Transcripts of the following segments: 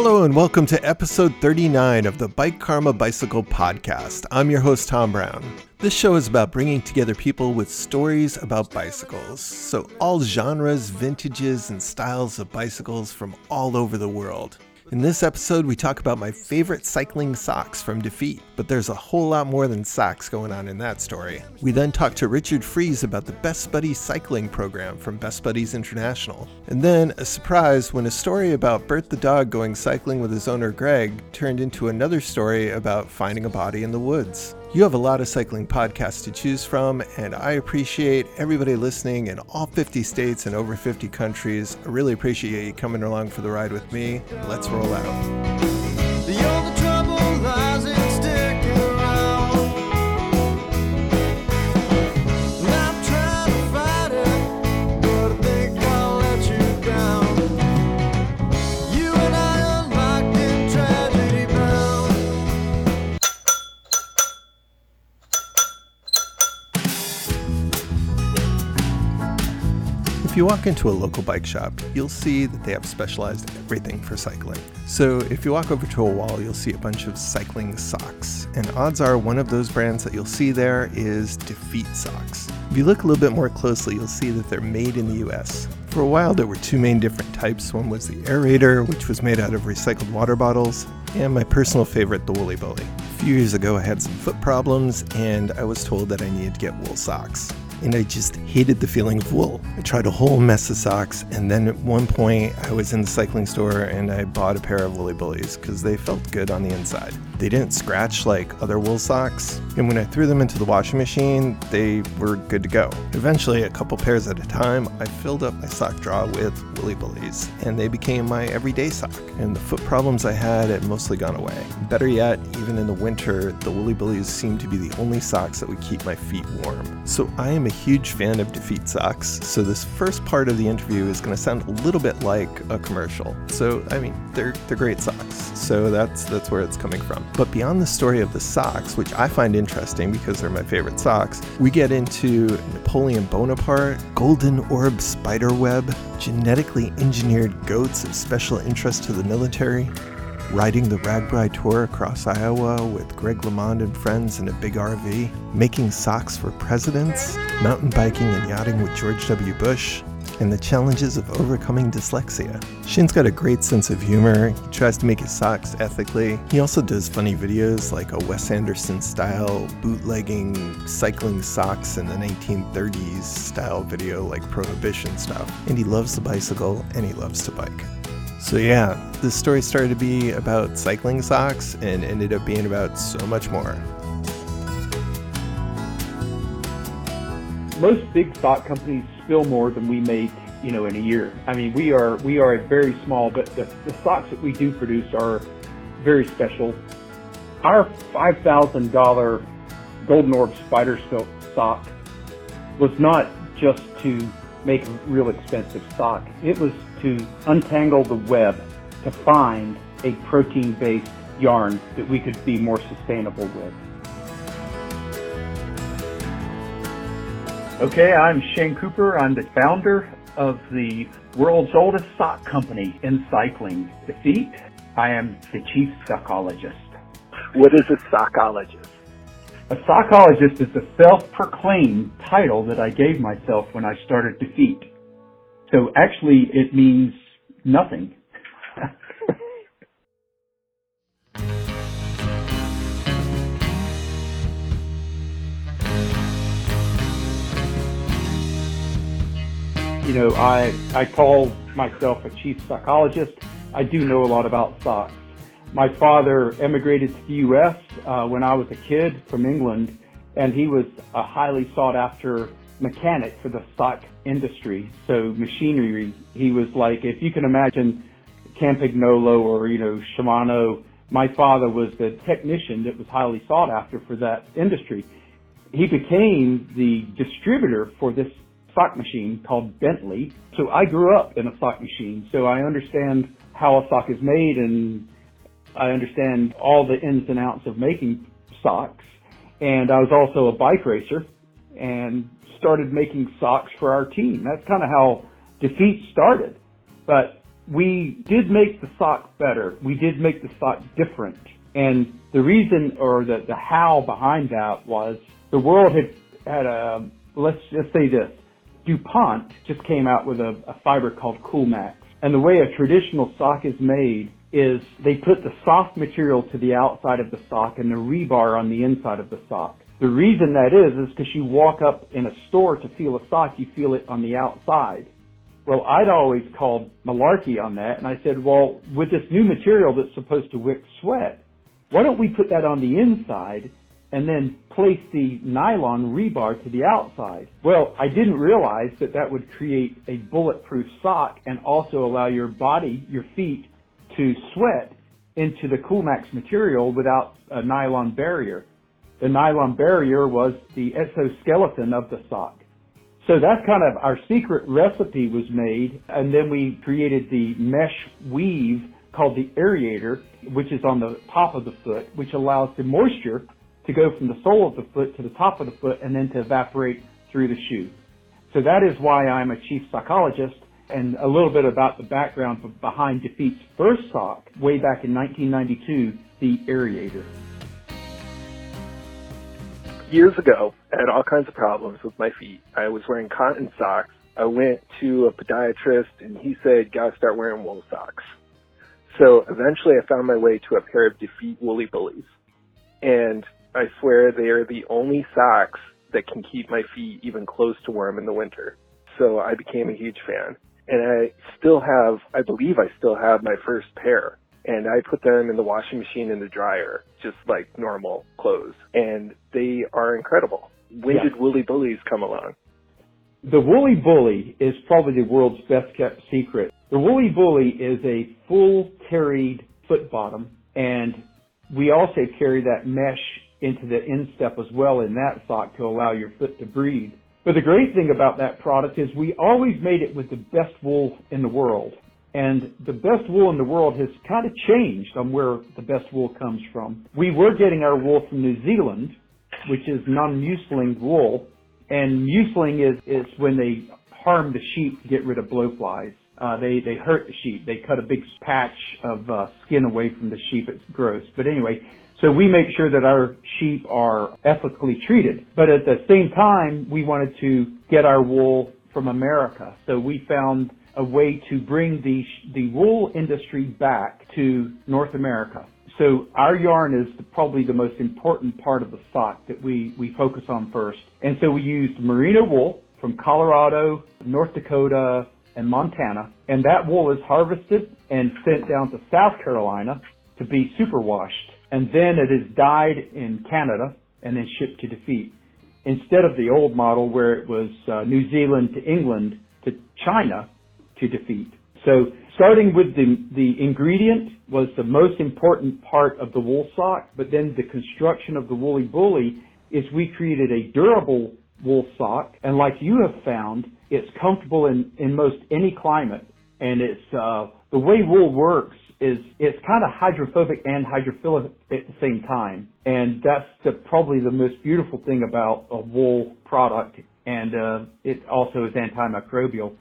Hello and welcome to episode 39 of the Bike Karma Bicycle Podcast. I'm your host, Tom Brown. This show is about bringing together people with stories about bicycles. So all genres, vintages, and styles of bicycles from all over the world. In this episode, we talk about my favorite cycling socks from DeFeet, but there's a whole lot more than socks going on in that story. We then talk to Richard Fries about the Best Buddies cycling program from Best Buddies International. And then, a surprise, when a story about Bert the dog going cycling with his owner Greg turned into another story about finding a body in the woods. You have a lot of cycling podcasts to choose from, and I appreciate everybody listening in all 50 states and over 50 countries. I really appreciate you coming along for the ride with me. Let's roll out. The trouble lies in sticking around. I'm trying to fight it, but I think I'll let you down. You and I are locked in tragedy bound. If you walk into a local bike shop, you'll see that they have specialized everything for cycling. So if you walk over to a wall, you'll see a bunch of cycling socks, and odds are one of those brands that you'll see there is DeFeet socks. If you look a little bit more closely, you'll see that they're made in the US. For a while, there were two main different types. One was the aerator, which was made out of recycled water bottles, and my personal favorite, the Woolie Boolie. A few years ago, I had some foot problems, and I was told that I needed to get wool socks. And I just hated the feeling of wool. I tried a whole mess of socks, and then at one point I was in the cycling store and I bought a pair of Woolie Boolies because they felt good on the inside. They didn't scratch like other wool socks, and when I threw them into the washing machine, they were good to go. Eventually, a couple pairs at a time, I filled up my sock drawer with Woolie Boolies, and they became my everyday sock, and the foot problems I had mostly gone away. Better yet, even in the winter, the Woolie Boolies seem to be the only socks that would keep my feet warm. So I am a huge fan of DeFeet socks, so this first part of the interview is going to sound a little bit like a commercial. So, I mean, they're great socks, so that's where it's coming from. But beyond the story of the socks, which I find interesting because they're my favorite socks, we get into Napoleon Bonaparte, golden orb spiderweb, genetically engineered goats of special interest to the military, riding the RAGBRAI tour across Iowa with Greg LeMond and friends in a big RV, making socks for presidents, mountain biking and yachting with George W. Bush, and the challenges of overcoming dyslexia. Shane's got a great sense of humor. He tries to make his socks ethically. He also does funny videos like a Wes Anderson style bootlegging cycling socks in the 1930s style video like Prohibition stuff. And he loves the bicycle and he loves to bike. So yeah, this story started to be about cycling socks and ended up being about so much more. Most big sock companies spill more than we make, in a year. I mean, we are a very small, but the socks that we do produce are very special. Our $5,000 Golden Orb Spider Silk sock was not just to make a real expensive sock. It was to untangle the web to find a protein-based yarn that we could be more sustainable with. Okay, I'm Shane Cooper. I'm the founder of the world's oldest sock company in cycling, DeFeet. I am the chief sockologist. What is a sockologist? A sockologist is the self-proclaimed title that I gave myself when I started DeFeet. So actually, it means nothing. I call myself a chief sockologist. I do know a lot about socks. My father emigrated to the U.S. When I was a kid from England, and he was a highly sought-after mechanic for the sock industry, so machinery. He was like, if you can imagine Campagnolo or, Shimano, my father was the technician that was highly sought after for that industry. He became the distributor for this sock machine called Bentley. So I grew up in a sock machine, so I understand how a sock is made, and I understand all the ins and outs of making socks. And I was also a bike racer and started making socks for our team. That's kind of how DeFeet started. But we did make the sock better. We did make the sock different. And the reason, or the how behind that was the world had a, let's just say this, DuPont just came out with a fiber called Coolmax. And the way a traditional sock is made is they put the soft material to the outside of the sock and the rebar on the inside of the sock. The reason that is because you walk up in a store to feel a sock, you feel it on the outside. Well, I'd always called malarkey on that, and I said, well, with this new material that's supposed to wick sweat, why don't we put that on the inside and then place the nylon rebar to the outside? Well, I didn't realize that that would create a bulletproof sock and also allow your body, your feet, to sweat into the Coolmax material without a nylon barrier. The nylon barrier was the exoskeleton of the sock. So that's kind of our secret recipe was made, and then we created the mesh weave called the aerator, which is on the top of the foot, which allows the moisture to go from the sole of the foot to the top of the foot and then to evaporate through the shoe. So that is why I'm a chief sockologist, and a little bit about the background behind DeFeet's first sock way back in 1992, the aerator. Years ago, I had all kinds of problems with my feet. I was wearing cotton socks. I went to a podiatrist, and he said, gotta start wearing wool socks. So eventually I found my way to a pair of DeFeet Woolie Bullies. And I swear they are the only socks that can keep my feet even close to warm in the winter. So I became a huge fan. And I believe I still have my first pair. And I put them in the washing machine and the dryer, just like normal clothes. And they are incredible. When did Woolie Bullies come along? The Woolie Bully is probably the world's best kept secret. The Woolie Bully is a full carried foot bottom. And we also carry that mesh into the instep as well in that sock to allow your foot to breathe. But the great thing about that product is we always made it with the best wool in the world. And the best wool in the world has kind of changed on where the best wool comes from. We were getting our wool from New Zealand, which is non-mucilage wool. And mucilage is when they harm the sheep to get rid of blowflies. They hurt the sheep. They cut a big patch of skin away from the sheep. It's gross. But anyway, so we make sure that our sheep are ethically treated. But at the same time, we wanted to get our wool from America. So we found a way to bring the wool industry back to North America. So our yarn is probably the most important part of the sock that we focus on first. And so we used merino wool from Colorado, North Dakota, and Montana. And that wool is harvested and sent down to South Carolina to be superwashed. And then it is dyed in Canada and then shipped to DeFeet. Instead of the old model where it was New Zealand to England to China to DeFeet. So starting with the ingredient was the most important part of the wool sock, but then the construction of the Woolie Bully is we created a durable wool sock. And like you have found, it's comfortable in most any climate. And it's the way wool works is it's kind of hydrophobic and hydrophilic at the same time. And that's probably the most beautiful thing about a wool product. And it also is antimicrobial.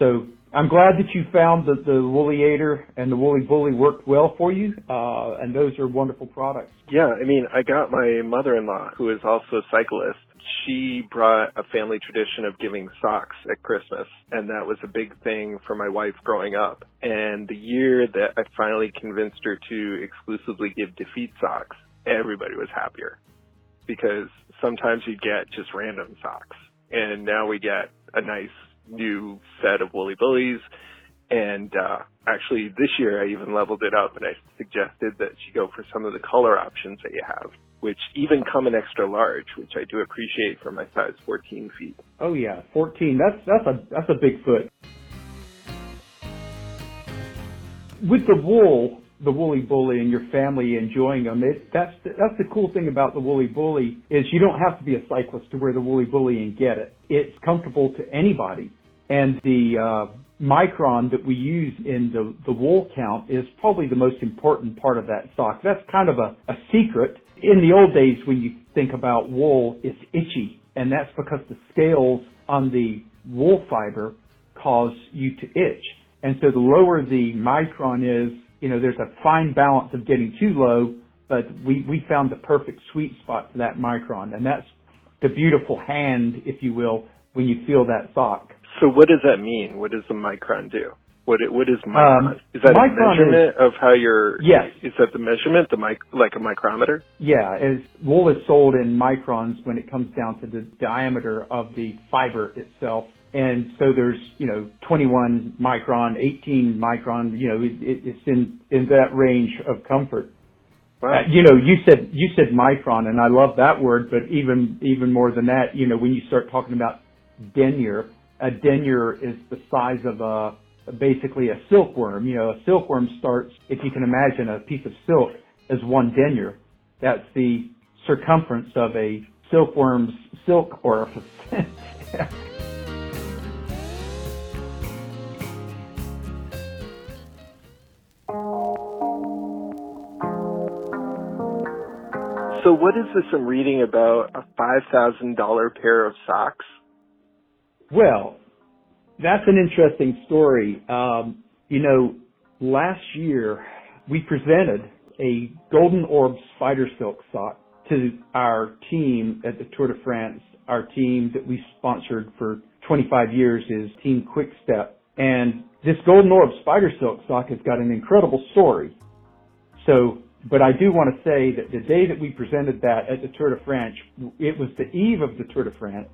So I'm glad that you found that the Wooliator and the Woolie Bully worked well for you, and those are wonderful products. Yeah, I mean, I got my mother-in-law, who is also a cyclist. She brought a family tradition of giving socks at Christmas, and that was a big thing for my wife growing up. And the year that I finally convinced her to exclusively give DeFeet socks, everybody was happier, because sometimes you get just random socks, and now we get a nice new set of Woolie Bullies. And actually this year I even leveled it up, and I suggested that she go for some of the color options that you have, which even come in extra large, which I do appreciate for my size 14 feet. Oh yeah, 14. That's a big foot. With the wool, the Woolie Bully, and your family enjoying them, that's the cool thing about the Woolie Bully is you don't have to be a cyclist to wear the Woolie Bully and get it. It's comfortable to anybody. And the micron that we use in the wool count is probably the most important part of that sock. That's kind of a secret. In the old days, when you think about wool, it's itchy, and that's because the scales on the wool fiber cause you to itch. And so the lower the micron is, you know, there's a fine balance of getting too low, but we found the perfect sweet spot for that micron. And that's the beautiful hand, if you will, when you feel that sock. So what does that mean? What does the micron do? What is micron? Is that a measurement of how your... Yes. Is that the measurement, like a micrometer? Yeah. Wool is sold in microns when it comes down to the diameter of the fiber itself. And so there's, you know, 21 micron, 18 micron, you know, it's in that range of comfort. Wow. You know, you said micron, and I love that word, but even more than that, you know, when you start talking about denier, a denier is the size of basically a silkworm. You know, a silkworm starts, if you can imagine a piece of silk as one denier. That's the circumference of a silkworm's silk orifice. So what is this I'm reading about, a $5,000 pair of socks? Well, that's an interesting story. You know, last year we presented a Golden Orbs spider silk sock to our team at the Tour de France. Our team that we sponsored for 25 years is Team Quick-Step. And this Golden Orbs spider silk sock has got an incredible story. So... But I do want to say that the day that we presented that at the Tour de France, it was the eve of the Tour de France,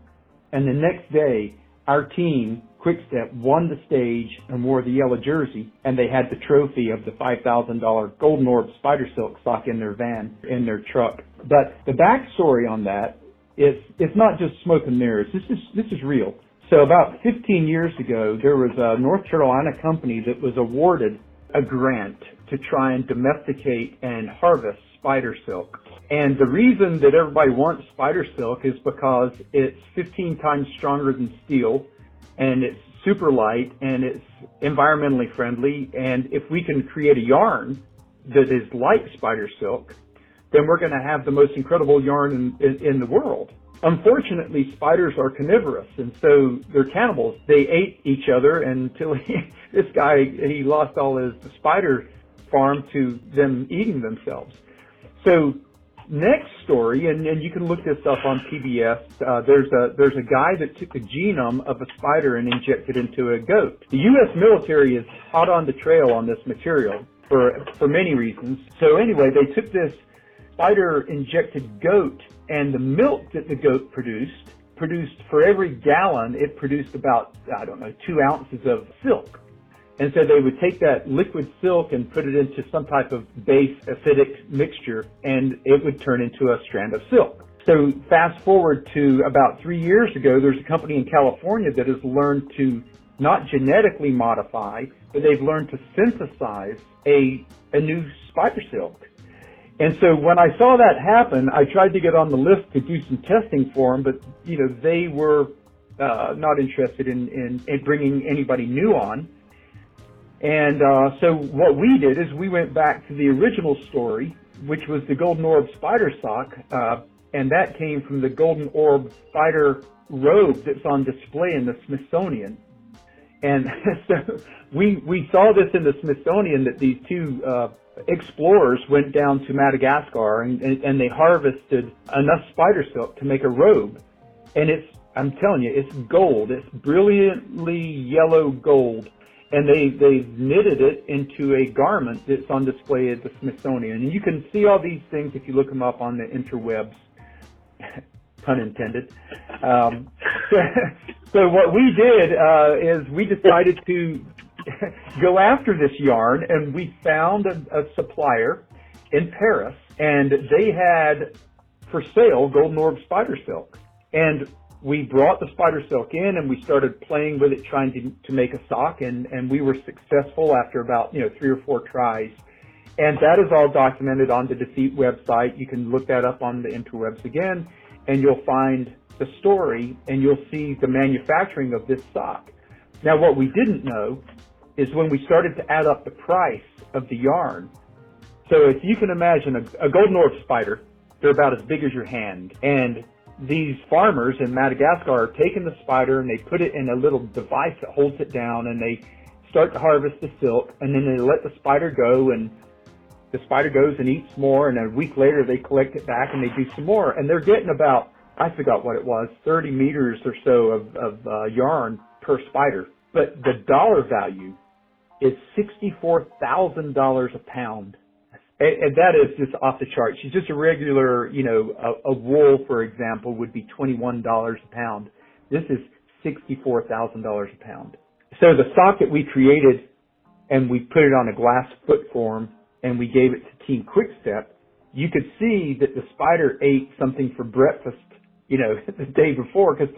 and the next day, our team, Quick-Step, won the stage and wore the yellow jersey, and they had the trophy of the $5,000 Golden Orb spider silk sock in their van, in their truck. But the backstory on that is, it's not just smoke and mirrors. This is real. So about 15 years ago, there was a North Carolina company that was awarded a grant to try and domesticate and harvest spider silk. And the reason that everybody wants spider silk is because it's 15 times stronger than steel, and it's super light, and it's environmentally friendly. And if we can create a yarn that is like spider silk, then we're going to have the most incredible yarn in the world. Unfortunately, spiders are carnivorous, and so they're cannibals. They ate each other until this guy lost all his spider farm to them eating themselves. So next story, and you can look this up on PBS, there's a guy that took the genome of a spider and injected into a goat. The U.S. military is hot on the trail on this material for many reasons. So anyway, they took this spider-injected goat, and the milk that the goat produced for every gallon, it produced about, 2 ounces of silk. And so they would take that liquid silk and put it into some type of base acidic mixture, and it would turn into a strand of silk. So fast forward to about 3 years ago, there's a company in California that has learned to not genetically modify, but they've learned to synthesize a new spider silk. And so when I saw that happen, I tried to get on the list to do some testing for them, but, you know, they were not interested in bringing anybody new on. And so what we did is we went back to the original story, which was the Golden Orb spider sock, and that came from the Golden Orb spider robe that's on display in the Smithsonian. And so we saw this in the Smithsonian, that these two explorers went down to Madagascar and they harvested enough spider silk to make a robe. And I'm telling you, it's gold. It's brilliantly yellow gold. And they knitted it into a garment that's on display at the Smithsonian. And you can see all these things if you look them up on the interwebs, pun intended. So what we did is we decided to go after this yarn, and we found a supplier in Paris, and they had for sale Golden Orb spider silk. And we brought the spider silk in, and we started playing with it, trying to make a sock, and we were successful after about 3 or 4 tries. And that is all documented on the DeFeet website. You can look that up on the interwebs again, and you'll find the story, and you'll see the manufacturing of this sock. Now, what we didn't know is when we started to add up the price of the yarn. So if you can imagine a Golden Orb spider, they're about as big as your hand. And these farmers in Madagascar are taking the spider, and they put it in a little device that holds it down, and they start to harvest the silk, and then they let the spider go, and the spider goes and eats more, and a week later they collect it back and they do some more, and they're getting about, I forgot what it was, 30 meters or so of yarn per spider. But the dollar value is $64,000 a pound. And that is just off the chart. She's just a regular, you know, a wool, for example, would be $21 a pound. This is $64,000 a pound. So the socket we created, and we put it on a glass foot form, and we gave it to Team Quick-Step. You could see that the spider ate something for breakfast, you know, the day before, because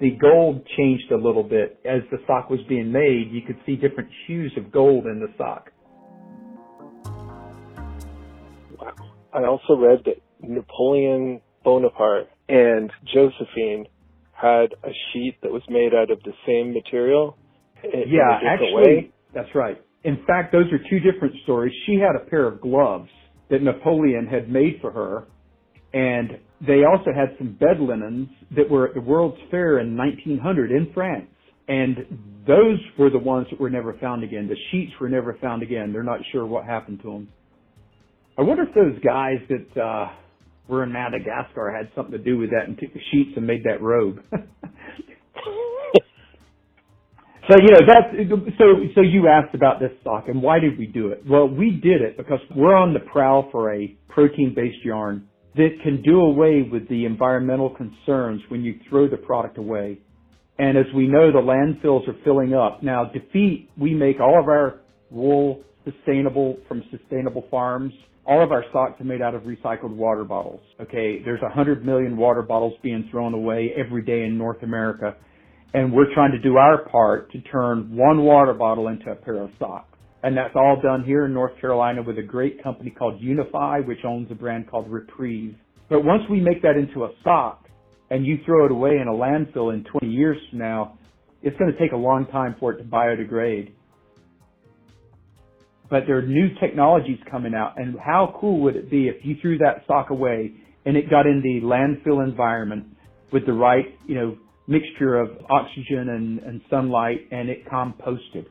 the gold changed a little bit. As the sock was being made, you could see different hues of gold in the sock. Wow. I also read that Napoleon Bonaparte and Josephine had a sheet that was made out of the same material. Yeah, actually, that's right. In fact, those are two different stories. She had a pair of gloves that Napoleon had made for her, and they also had some bed linens that were at the World's Fair in 1900 in France, and those were the ones that were never found again. The sheets were never found again. They're not sure what happened to them. I wonder if those guys that were in Madagascar had something to do with that and took the sheets and made that robe. So, you know, that's, so you asked about this sock, and why did we do it? Well, we did it because we're on the prowl for a protein-based yarn that can do away with the environmental concerns when you throw the product away. And as we know, the landfills are filling up. Now, DeFeet, we make all of our wool sustainable from sustainable farms. All of our socks are made out of recycled water bottles. Okay, there's 100 million water bottles being thrown away every day in North America. And we're trying to do our part to turn one water bottle into a pair of socks. And that's all done here in North Carolina with a great company called Unify, which owns a brand called Reprieve. But once we make that into a sock and you throw it away in a landfill in 20 years from now, it's going to take a long time for it to biodegrade. But there are new technologies coming out. And how cool would it be if you threw that sock away and it got in the landfill environment with the right, you know, mixture of oxygen and sunlight, and it composted.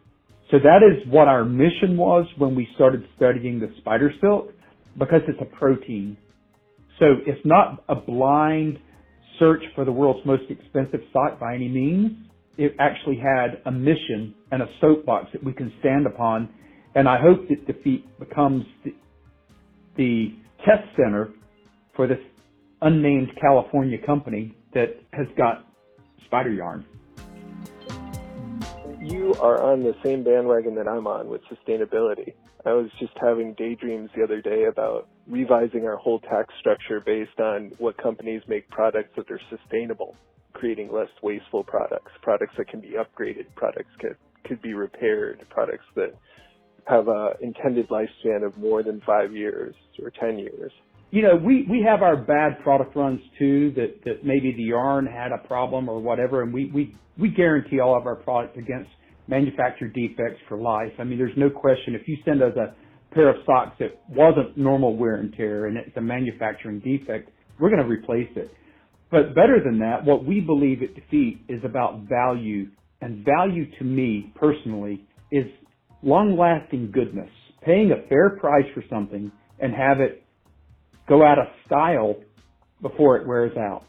So that is what our mission was when we started studying the spider silk, because it's a protein. So it's not a blind search for the world's most expensive sock by any means. It actually had a mission and a soapbox that we can stand upon, and I hope that DeFeet becomes the test center for this unnamed California company that has got spider yarn. You are on the same bandwagon that I'm on with sustainability. I was just having daydreams the other day about revising our whole tax structure based on what companies make products that are sustainable, creating less wasteful products, products that can be upgraded, products that could be repaired, products that have an intended lifespan of more than 5 years or 10 years. You know, we have our bad product runs, too, that maybe the yarn had a problem or whatever, and we guarantee all of our products against manufacturer defects for life. I mean, there's no question. If you send us a pair of socks that wasn't normal wear and tear and it's a manufacturing defect, we're going to replace it. But better than that, what we believe at DeFeet is about value, and value to me personally is long-lasting goodness, paying a fair price for something and have it go out of style before it wears out,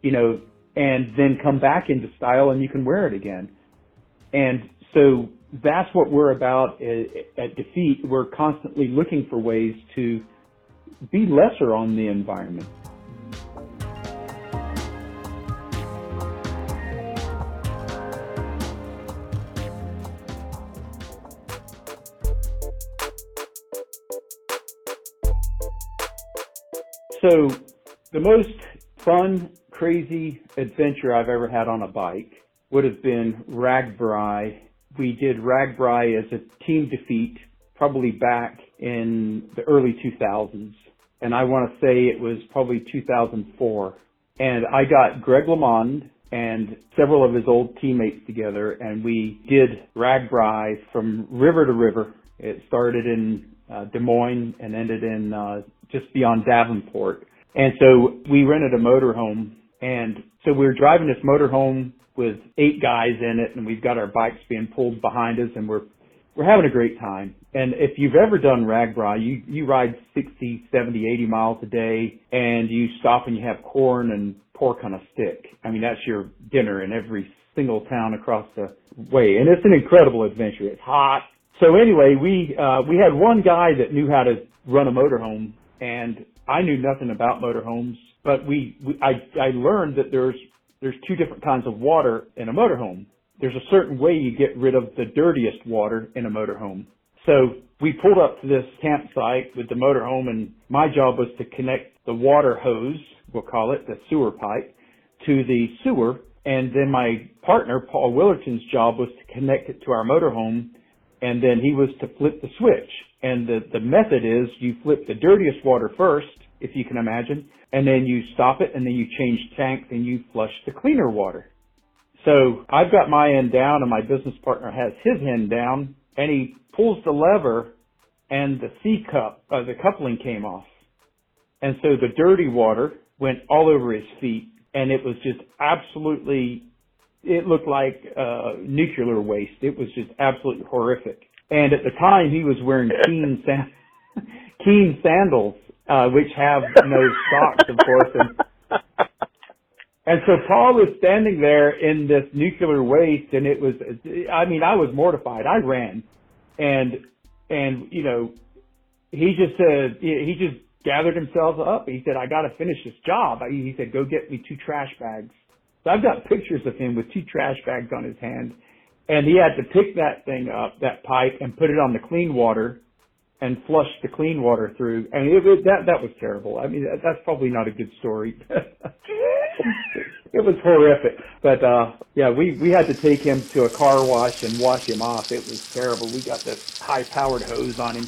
you know, and then come back into style and you can wear it again. And so that's what we're about at DeFeet. We're constantly looking for ways to be lesser on the environment. So the most fun, crazy adventure I've ever had on a bike would have been RAGBRAI. We did RAGBRAI as a Team DeFeet probably back in the early 2000s. And I want to say it was probably 2004. And I got Greg LeMond and several of his old teammates together, and we did RAGBRAI from river to river. It started in Des Moines and ended in just beyond Davenport. And so we rented a motorhome. And so we were driving this motorhome with 8 guys in it, and we've got our bikes being pulled behind us, and we're we're having a great time. And if you've ever done RAGBRAI, you ride 60, 70, 80 miles a day, and you stop and you have corn and pork on a stick. I mean, that's your dinner in every single town across the way. And it's an incredible adventure. It's hot. So anyway, we had one guy that knew how to run a motorhome, and I knew nothing about motorhomes, but I learned that there's two different kinds of water in a motorhome. There's a certain way you get rid of the dirtiest water in a motorhome. So we pulled up to this campsite with the motorhome, and my job was to connect the water hose, we'll call it, the sewer pipe, to the sewer. And then my partner, Paul Willerton's job was to connect it to our motorhome, and then he was to flip the switch. And the method is you flip the dirtiest water first, if you can imagine, and then you stop it, and then you change tanks, and you flush the cleaner water. So I've got my end down, and my business partner has his end down, and he pulls the lever, and the the coupling came off. And so the dirty water went all over his feet, and it was just absolutely, it looked like nuclear waste. It was just absolutely horrific. And at the time, he was wearing Keen sandals, which have no socks, of course. And so Paul was standing there in this nuclear waste, and it was, I mean, I was mortified. I ran. And you know, he just gathered himself up. He said, I got to finish this job. He said, go get me two trash bags. So I've got pictures of him with two trash bags on his hand. And he had to pick that thing up, that pipe, and put it on the clean water and flush the clean water through. And that was terrible. I mean, that's probably not a good story. It was horrific. But, yeah, we had to take him to a car wash and wash him off. It was terrible. We got this high-powered hose on him.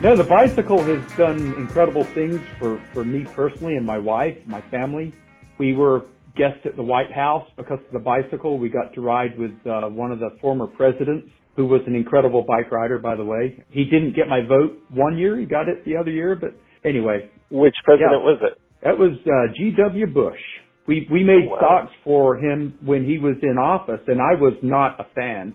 No, the bicycle has done incredible things for me personally and my wife, my family. We were guests at the White House because of the bicycle. We got to ride with one of the former presidents, who was an incredible bike rider, by the way. He didn't get my vote one year. He got it the other year. But anyway. Which president was it? That was G.W. Bush. We made stocks for him when he was in office, and I was not a fan.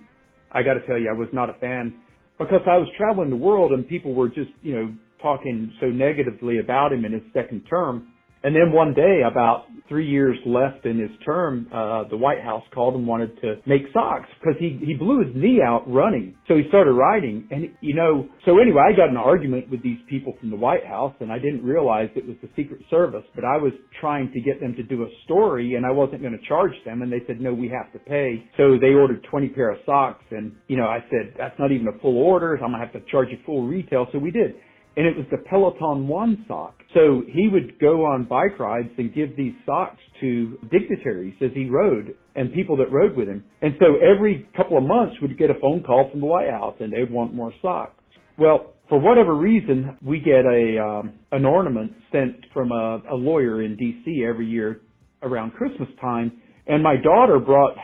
I got to tell you, I was not a fan. Because I was traveling the world and people were just, you know, talking so negatively about him in his second term. And then one day, about 3 years left in his term, the White House called and wanted to make socks because he blew his knee out running. So he started riding. And, you know, so anyway, I got in an argument with these people from the White House, and I didn't realize it was the Secret Service, but I was trying to get them to do a story, and I wasn't going to charge them. And they said, no, we have to pay. So they ordered 20 pair of socks. And, you know, I said, that's not even a full order. So I'm going to have to charge you full retail. So we did. And it was the Peloton One sock. So he would go on bike rides and give these socks to dignitaries as he rode and people that rode with him. And so every couple of months we'd get a phone call from the White House and they'd want more socks. Well, for whatever reason, we get an ornament sent from a lawyer in D.C. every year around Christmas time. And my daughter brought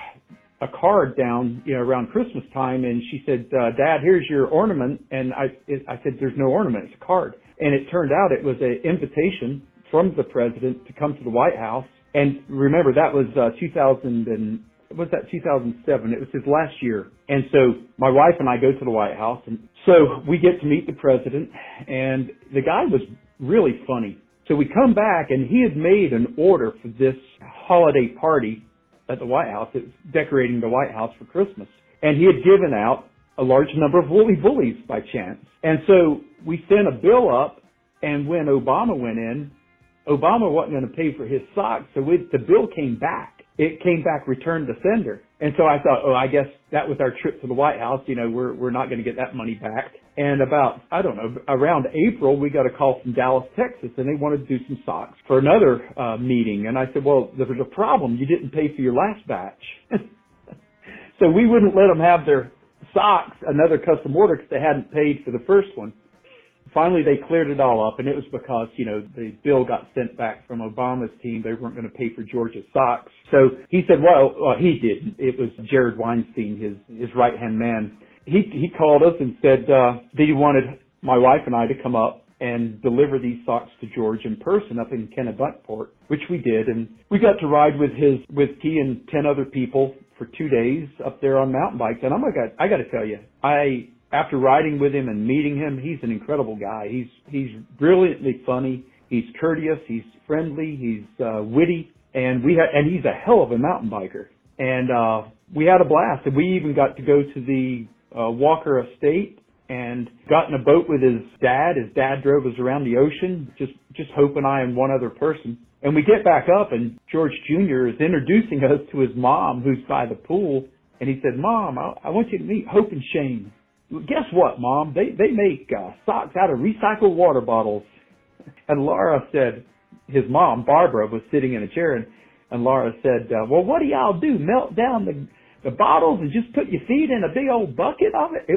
a card down, you know, around Christmas time, and she said, Dad, here's your ornament. And I said, there's no ornament, it's a card. And it turned out it was an invitation from the president to come to the White House. And remember, that was 2007? It was his last year. And so my wife and I go to the White House, and so we get to meet the president, and the guy was really funny. So we come back, and he had made an order for this holiday party at the White House. It was decorating the White House for Christmas. And he had given out a large number of Woolie Bullies by chance. And so we sent a bill up, and when Obama went in, Obama wasn't going to pay for his socks, so the bill came back. It came back returned to sender. And so I thought, I guess that was our trip to the White House. You know, we're not going to get that money back. And about, I don't know, around April, we got a call from Dallas, Texas, and they wanted to do some socks for another meeting. And I said, well, there was a problem. You didn't pay for your last batch. So we wouldn't let them have their socks, another custom order, because they hadn't paid for the first one. Finally, they cleared it all up, and it was because, you know, the bill got sent back from Obama's team. They weren't going to pay for Georgia's socks. So he said, well, he didn't. It was Jared Weinstein, his right-hand man. he called us and said that he wanted my wife and I to come up and deliver these socks to George in person up in Kennebunkport, which we did. And we got to ride with he and 10 other people for 2 days up there on mountain bikes. And I'm like, I got to tell you, after riding with him and meeting him, he's an incredible guy. He's brilliantly funny. He's courteous. He's friendly. He's witty. And he's a hell of a mountain biker. And we had a blast. And we even got to go to the Walker Estate and got in a boat with his dad. His dad drove us around the ocean, just Hope and I and one other person. And we get back up, and George Jr. is introducing us to his mom, who's by the pool. And he said, "Mom, I want you to meet Hope and Shane. Guess what, Mom? They make socks out of recycled water bottles." And Laura said, his mom, Barbara, was sitting in a chair, and Laura said, "Well, what do y'all do? Melt down the bottles and just put your feet in a big old bucket of it?"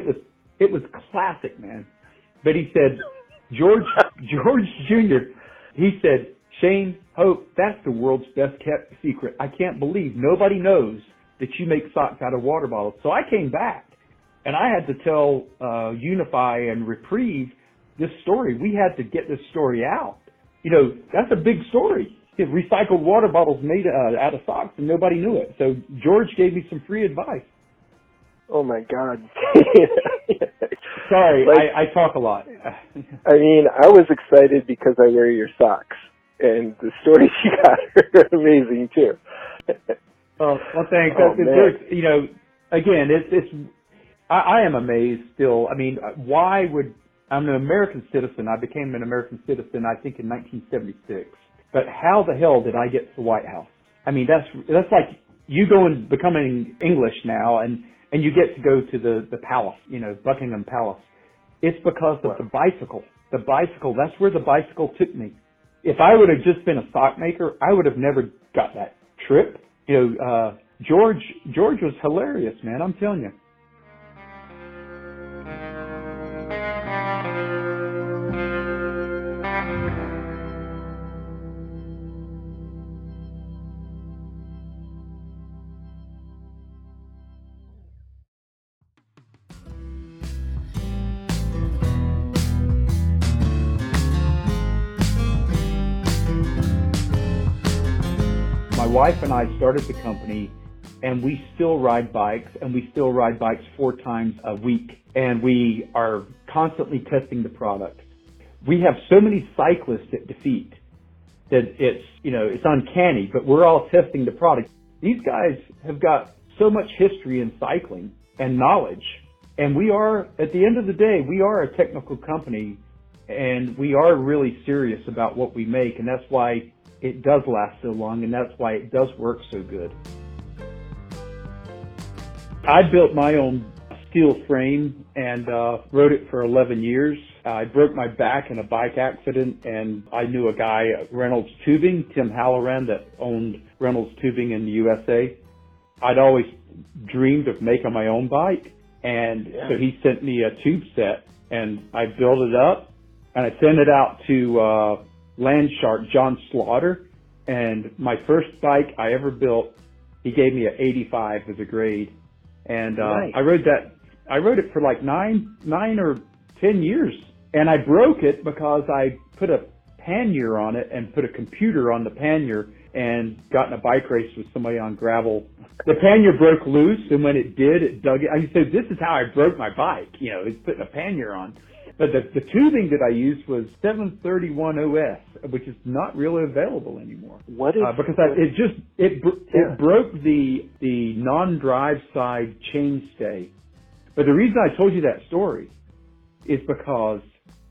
It was classic, man. But he said, George Jr., he said, "Shane, Hope, that's the world's best kept secret. I can't believe nobody knows that you make socks out of water bottles." So I came back, and I had to tell Unify and Reprieve this story. We had to get this story out. You know, that's a big story. Recycled water bottles made out of socks, and nobody knew it. So George gave me some free advice. Oh, my God. Sorry, like, I talk a lot. I mean, I was excited because I wear your socks, and the stories you got are amazing, too. Well, thanks. You know, again, I am amazed still. I mean, I'm an American citizen. I became an American citizen, I think, in 1976. But how the hell did I get to the White House? I mean, that's like you going becoming English now, and you get to go to the palace, you know, Buckingham Palace. It's because of the bicycle. The bicycle, that's where the bicycle took me. If I would have just been a sock maker, I would have never got that trip. You know, George was hilarious, man. I'm telling you. My wife and I started the company, and we still ride bikes, 4 times a week, and we are constantly testing the product. We have so many cyclists at DeFeet that it's uncanny, but we're all testing the product. These guys have got so much history in cycling and knowledge, and we are, at the end of the day, we are a technical company, and we are really serious about what we make, and that's why it does last so long, and that's why it does work so good. I built my own steel frame and rode it for 11 years. I broke my back in a bike accident, and I knew a guy at Reynolds Tubing, Tim Halloran, that owned Reynolds Tubing in the USA. I'd always dreamed of making my own bike, and so he sent me a tube set, and I built it up, and I sent it out to Land Shark, John Slaughter, and my first bike I ever built, he gave me an 85 as a grade, and nice. I rode it for like nine or 10 years, and I broke it because I put a pannier on it and put a computer on the pannier and got in a bike race with somebody on gravel. The pannier broke loose, and when it did, it dug it. I said, "This is how I broke my bike," you know, it's putting a pannier on. But the tubing that I used was 731 OS, which is not really available anymore. What is because it broke the non-drive side chainstay. But the reason I told you that story is because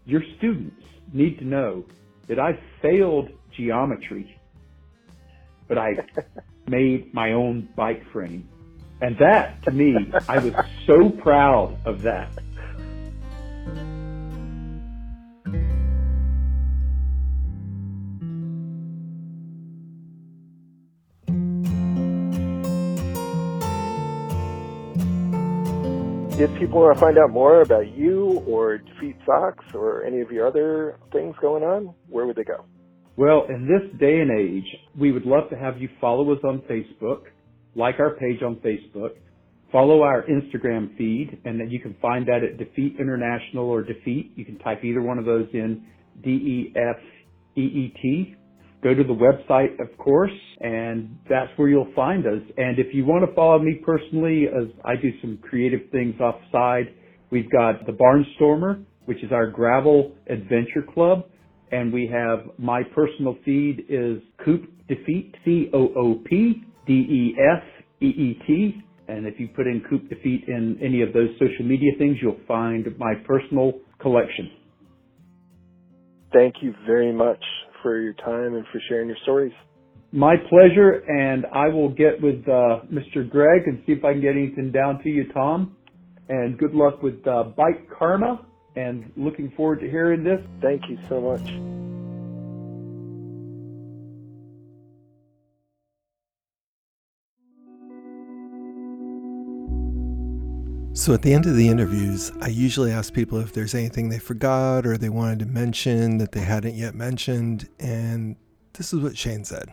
your students need to know that I failed geometry, but I made my own bike frame, and that to me, I was so proud of that. If people want to find out more about you or DeFeet Socks or any of your other things going on, where would they go? Well, in this day and age, we would love to have you follow us on Facebook, like our page on Facebook. Follow our Instagram feed, and then you can find that at DeFeet International or DeFeet. You can type either one of those in, DeFeet. Go to the website, of course, and that's where you'll find us. And if you want to follow me personally, as I do some creative things offside, we've got the Barnstormer, which is our gravel adventure club. And we have my personal feed is Coop DeFeet, CoopDeFeet. And if you put in Coop DeFeet in any of those social media things, you'll find my personal collection. Thank you very much for your time and for sharing your stories. My pleasure, and I will get with Mr. Greg and see if I can get anything down to you, Tom. And good luck with Bike Karma, and looking forward to hearing this. Thank you so much. So at the end of the interviews, I usually ask people if there's anything they forgot or they wanted to mention that they hadn't yet mentioned, and this is what Shane said.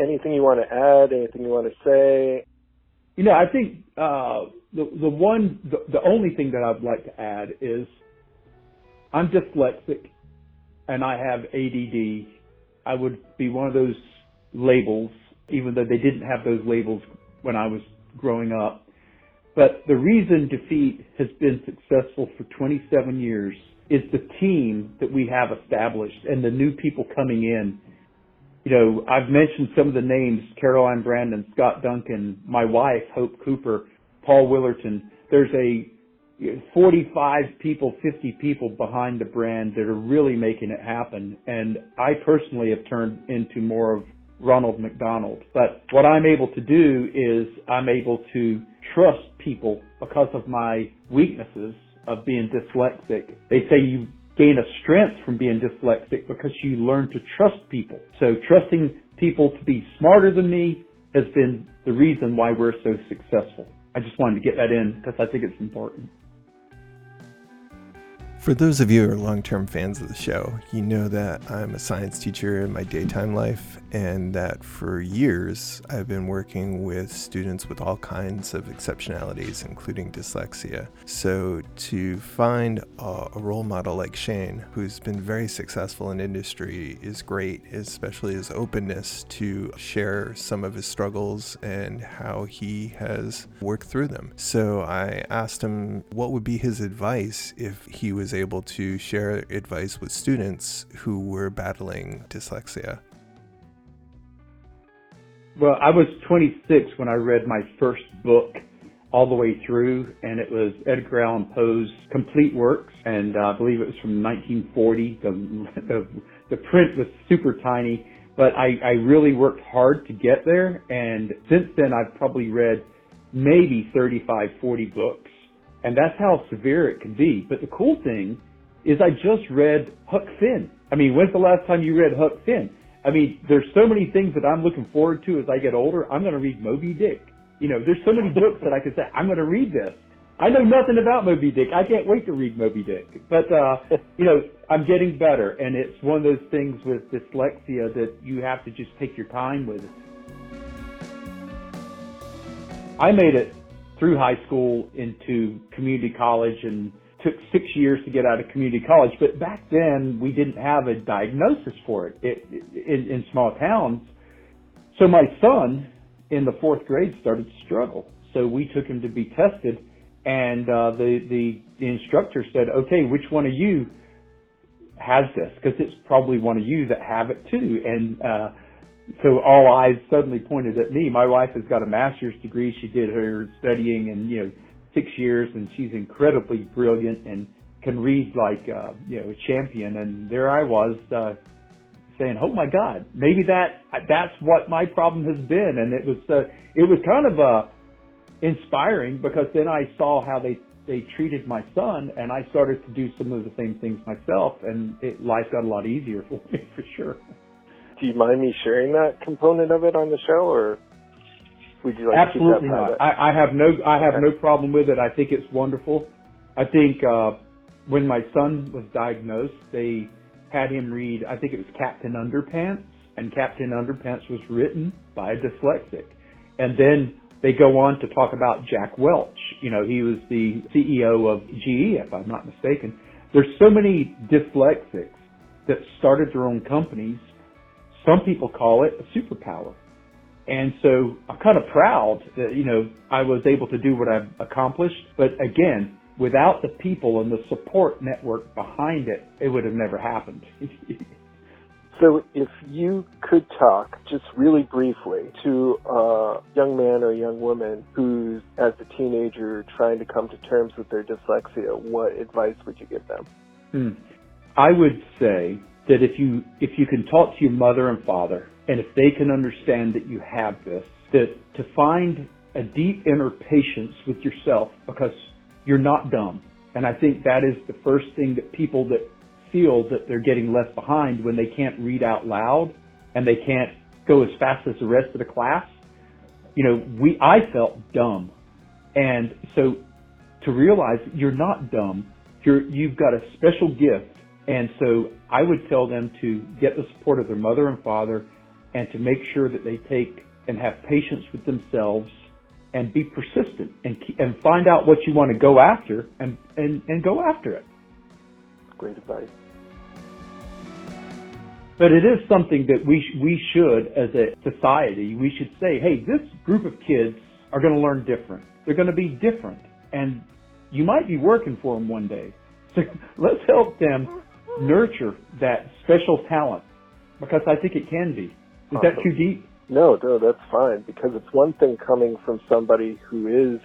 Anything you want to add? Anything you want to say? You know, I think the only thing that I'd like to add is I'm dyslexic and I have ADD. I would be one of those labels, even though they didn't have those labels when I was growing up. But the reason DeFeet has been successful for 27 years is the team that we have established and the new people coming in. You know, I've mentioned some of the names, Caroline Brandon, Scott Duncan, my wife, Hope Cooper, Paul Willerton. There's 45 people, 50 people behind the brand that are really making it happen. And I personally have turned into more of Ronald McDonald. But what I'm able to do is I'm able to trust people because of my weaknesses of being dyslexic. They say you gain a strength from being dyslexic because you learn to trust people. So trusting people to be smarter than me has been the reason why we're so successful. I just wanted to get that in because I think it's important. For those of you who are long-term fans of the show, you know that I'm a science teacher in my daytime life, and that for years I've been working with students with all kinds of exceptionalities, including dyslexia. So to find a role model like Shane, who's been very successful in industry, is great, especially his openness to share some of his struggles and how he has worked through them. So I asked him what would be his advice if he was able to share advice with students who were battling dyslexia. Well, I was 26 when I read my first book all the way through, and it was Edgar Allan Poe's Complete Works, and I believe it was from 1940. The print was super tiny, but I really worked hard to get there, and since then I've probably read maybe 35, 40 books. And that's how severe it can be. But the cool thing is I just read Huck Finn. I mean, when's the last time you read Huck Finn? I mean, there's so many things that I'm looking forward to as I get older. I'm going to read Moby Dick. You know, there's so many books that I could say, I'm going to read this. I know nothing about Moby Dick. I can't wait to read Moby Dick. But, you know, I'm getting better. And it's one of those things with dyslexia that you have to just take your time with. I made it through high school into community college and took 6 years to get out of community college. But back then, we didn't have a diagnosis for it in small towns. So my son in the fourth grade started to struggle. So we took him to be tested, and the instructor said, okay, which one of you has this? Because it's probably one of you that have it too. And so all eyes suddenly pointed at me. My wife has got a master's degree. She did her studying in, 6 years, and she's incredibly brilliant and can read like, a champion. And there I was saying, oh my God, maybe that's what my problem has been. And it was kind of inspiring, because then I saw how they treated my son, and I started to do some of the same things myself, and life got a lot easier for me, for sure. Do you mind me sharing that component of it on the show, or would you like Absolutely to keep that private? I have no problem with it. I think it's wonderful. I think when my son was diagnosed, they had him read, I think it was Captain Underpants, and Captain Underpants was written by a dyslexic. And then They go on to talk about Jack Welch. You know, he was the CEO of GE, if I'm not mistaken. There's so many dyslexics that started their own companies. Some people call it a superpower. And so I'm kind of proud that, you know, I was able to do what I've accomplished. But again, without the people and the support network behind it, it would have never happened. So if you could talk just really briefly to a young man or a young woman who's, as a teenager, trying to come to terms with their dyslexia, what advice would you give them? I would say that if you can talk to your mother and father, and if they can understand that you have this, that to find a deep inner patience with yourself, because you're not dumb. And I think that is the first thing that people that feel that they're getting left behind when they can't read out loud and they can't go as fast as the rest of the class. You know, I felt dumb. And so to realize you're not dumb, you've got a special gift. And so I would tell them to get the support of their mother and father and to make sure that they take and have patience with themselves and be persistent and find out what you want to go after and go after it. Great advice. But it is something that we should, as a society, we should say, hey, this group of kids are going to learn different. They're going to be different. And you might be working for them one day. So let's help them nurture that special talent, because I think it can be. Is awesome. That too deep? No, that's fine, because it's one thing coming from somebody who is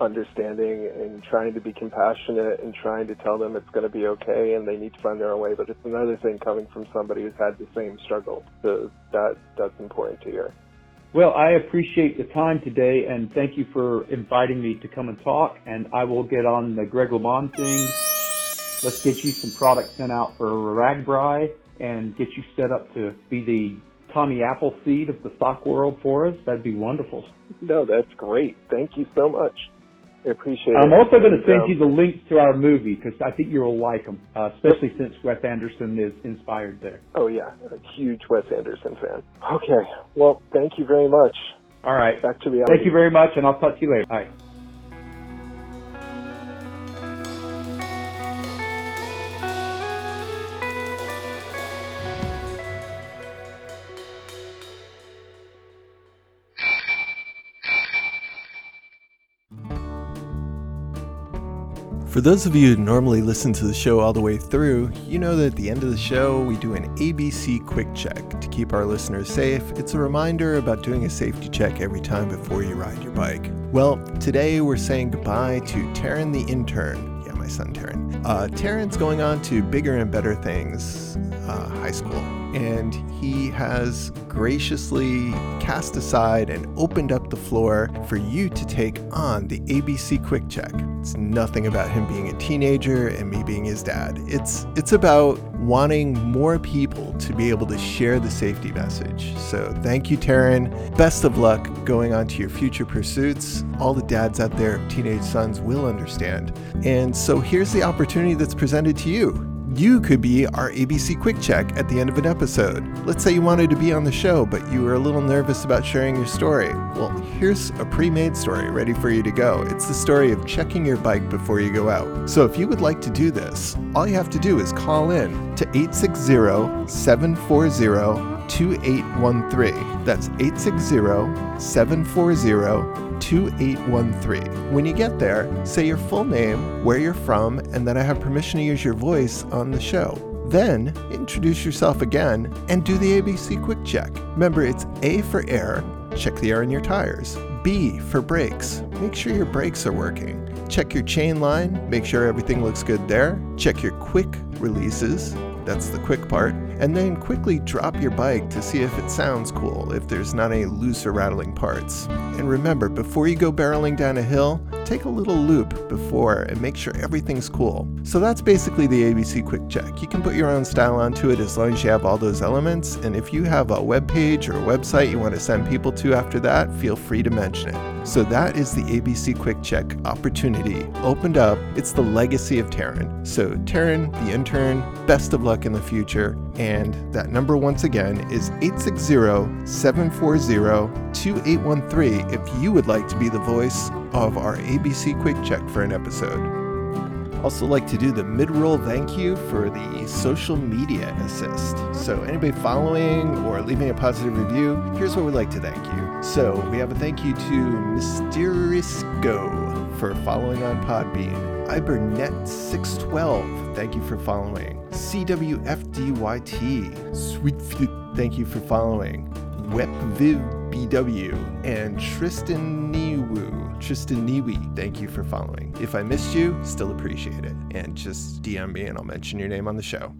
understanding and trying to be compassionate and trying to tell them it's going to be okay and they need to find their own way, but it's another thing coming from somebody who's had the same struggle. So that's important to hear. Well, I appreciate the time today, and thank you for inviting me to come and talk, and I will get on the Greg LeMond thing. Let's get you some products sent out for RAGBRAI and get you set up to be the Tommy Appleseed of the sock world for us. That'd be wonderful. No, that's great. Thank you so much. I appreciate it. I'm also going to send you the links to our movie, because I think you'll like them, especially since Wes Anderson is inspired there. Oh, yeah. A huge Wes Anderson fan. Okay. Well, thank you very much. All right. Back to reality. Thank you very much, and I'll talk to you later. Bye. For those of you who normally listen to the show all the way through, you know that at the end of the show, we do an ABC quick check to keep our listeners safe. It's a reminder about doing a safety check every time before you ride your bike. Well, today we're saying goodbye to Taryn the intern. Yeah, my son Taryn. Taryn's going on to bigger and better things, high school. And he has graciously cast aside and opened up the floor for you to take on the ABC Quick Check. It's nothing about him being a teenager and me being his dad. It's about wanting more people to be able to share the safety message. So thank you, Taryn. Best of luck going on to your future pursuits. All the dads out there of teenage sons will understand. And so here's the opportunity that's presented to you. You could be our ABC Quick Check at the end of an episode. Let's say you wanted to be on the show, but you were a little nervous about sharing your story. Well, here's a pre-made story ready for you to go. It's the story of checking your bike before you go out. So if you would like to do this, all you have to do is call in to 860-740-2813. That's 860-740-2813. When you get there, say your full name, where you're from, and that I have permission to use your voice on the show. Then introduce yourself again and do the ABC Quick Check. Remember, it's A for air, check the air in your tires. B for brakes, make sure your brakes are working. Check your chain line, make sure everything looks good there. Check your quick releases. That's the quick part. And then quickly drop your bike to see if it sounds cool, if there's not any loose or rattling parts. And remember, before you go barreling down a hill, take a little loop before and make sure everything's cool. So that's basically the ABC Quick Check. You can put your own style onto it as long as you have all those elements. And if you have a web page or a website you want to send people to after that, feel free to mention it. So that is the ABC Quick Check opportunity opened up. It's the legacy of Taryn. So Taryn, the intern, best of luck in the future. And that number once again is 860-740-2813 if you would like to be the voice of our ABC Quick Check for an episode. Also like to do the mid-roll thank you for the social media assist. So anybody following or leaving a positive review, here's what we'd like to thank you. So we have a thank you to Mysterisco for following on Podbean. Ibernet612, thank you for following. CWFDYT, Sweetflip, thank you for following. WepVivBW and Tristan Niwi, thank you for following. If I missed you, still appreciate it. And just DM me and I'll mention your name on the show.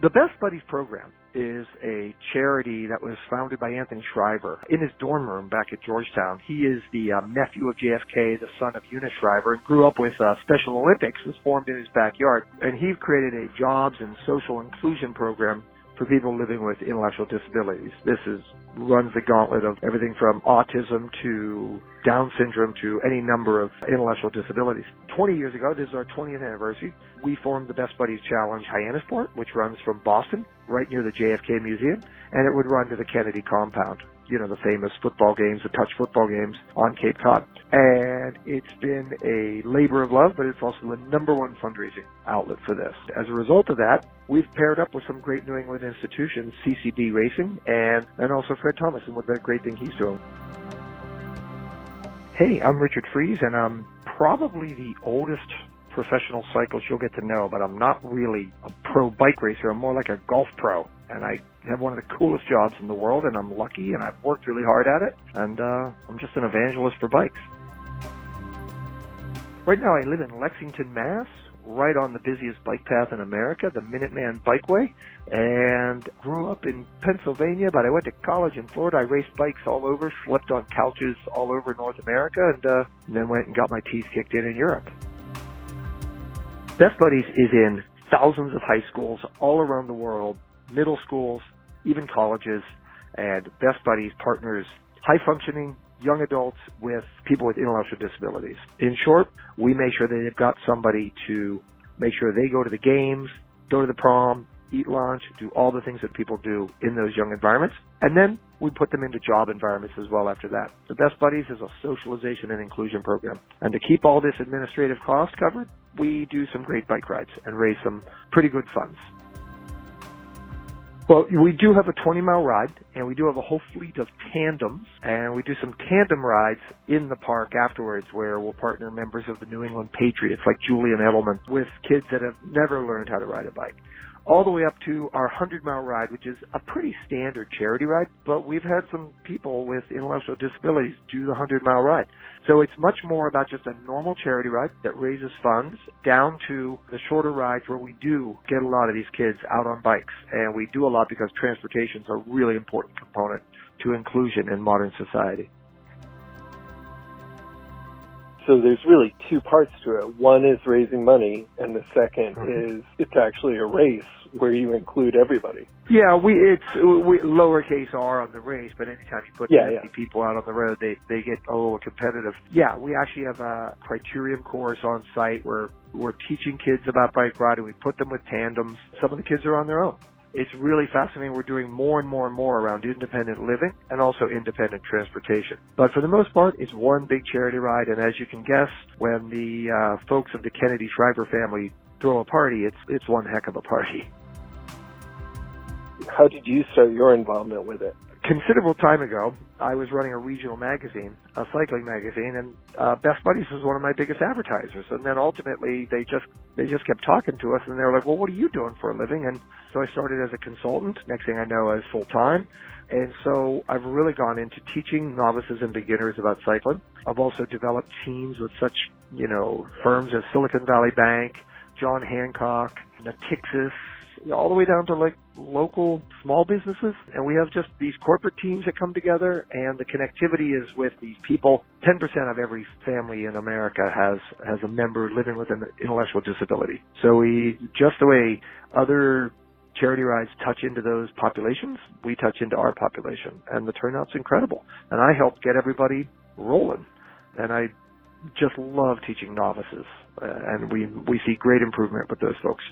The Best Buddies program is a charity that was founded by Anthony Shriver in his dorm room back at Georgetown. He is the nephew of JFK, the son of Eunice Shriver, and grew up with Special Olympics, was formed in his backyard. And he created a jobs and social inclusion program for people living with intellectual disabilities. This runs the gauntlet of everything from autism to Down syndrome to any number of intellectual disabilities. 20 years ago, this is our 20th anniversary, we formed the Best Buddies Challenge Hyannisport, which runs from Boston, right near the JFK Museum, and it would run to the Kennedy compound. You know, the famous football games, the touch football games on Cape Cod. And it's been a labor of love, but it's also the number one fundraising outlet for this. As a result of that, we've paired up with some great New England institutions, CCD Racing, and also Fred Thomas, and what a great thing he's doing. Hey, I'm Richard Fries, and I'm probably the oldest professional cyclist you'll get to know, but I'm not really a pro bike racer. I'm more like a golf pro, and I have one of the coolest jobs in the world, and I'm lucky, and I've worked really hard at it, and I'm just an evangelist for bikes. Right now, I live in Lexington, Mass., right on the busiest bike path in America, the Minuteman Bikeway, and grew up in Pennsylvania, but I went to college in Florida. I raced bikes all over, slept on couches all over North America, and then went and got my teeth kicked in Europe. Best Buddies is in thousands of high schools all around the world, middle schools, even colleges, and Best Buddies partners high-functioning young adults with people with intellectual disabilities. In short, we make sure that they've got somebody to make sure they go to the games, go to the prom, eat lunch, do all the things that people do in those young environments. And then we put them into job environments as well after that. The Best Buddies is a socialization and inclusion program. And to keep all this administrative cost covered, we do some great bike rides and raise some pretty good funds. Well, we do have a 20-mile ride, and we do have a whole fleet of tandems, and we do some tandem rides in the park afterwards where we'll partner members of the New England Patriots like Julian Edelman with kids that have never learned how to ride a bike, all the way up to our 100-mile ride, which is a pretty standard charity ride, but we've had some people with intellectual disabilities do the 100-mile ride. So it's much more about just a normal charity ride that raises funds down to the shorter rides where we do get a lot of these kids out on bikes. And we do a lot because transportation is a really important component to inclusion in modern society. So there's really two parts to it. One is raising money, and the second is it's actually a race where you include everybody. Yeah, it's lowercase r on the race, but anytime you put 50 people out on the road, they get a little competitive. Yeah, we actually have a criterium course on site where we're teaching kids about bike riding. We put them with tandems. Some of the kids are on their own. It's really fascinating. We're doing more and more and more around independent living and also independent transportation. But for the most part, it's one big charity ride. And as you can guess, when the folks of the Kennedy Shriver family throw a party, it's one heck of a party. How did you start your involvement with it? Considerable time ago, I was running a regional magazine, a cycling magazine, and Best Buddies was one of my biggest advertisers. And then ultimately, they just kept talking to us, and they were like, well, what are you doing for a living? And so I started as a consultant. Next thing I know, I was full-time. And so I've really gone into teaching novices and beginners about cycling. I've also developed teams with such, you know, firms as Silicon Valley Bank, John Hancock, Natixis, all the way down to like local small businesses. And we have just these corporate teams that come together, and the connectivity is with these people. 10% of every family in America has a member living with an intellectual disability. So we, just the way other charity rides touch into those populations, we touch into our population, and the turnout's incredible. And I helped get everybody rolling. And I just love teaching novices, and we see great improvement with those folks.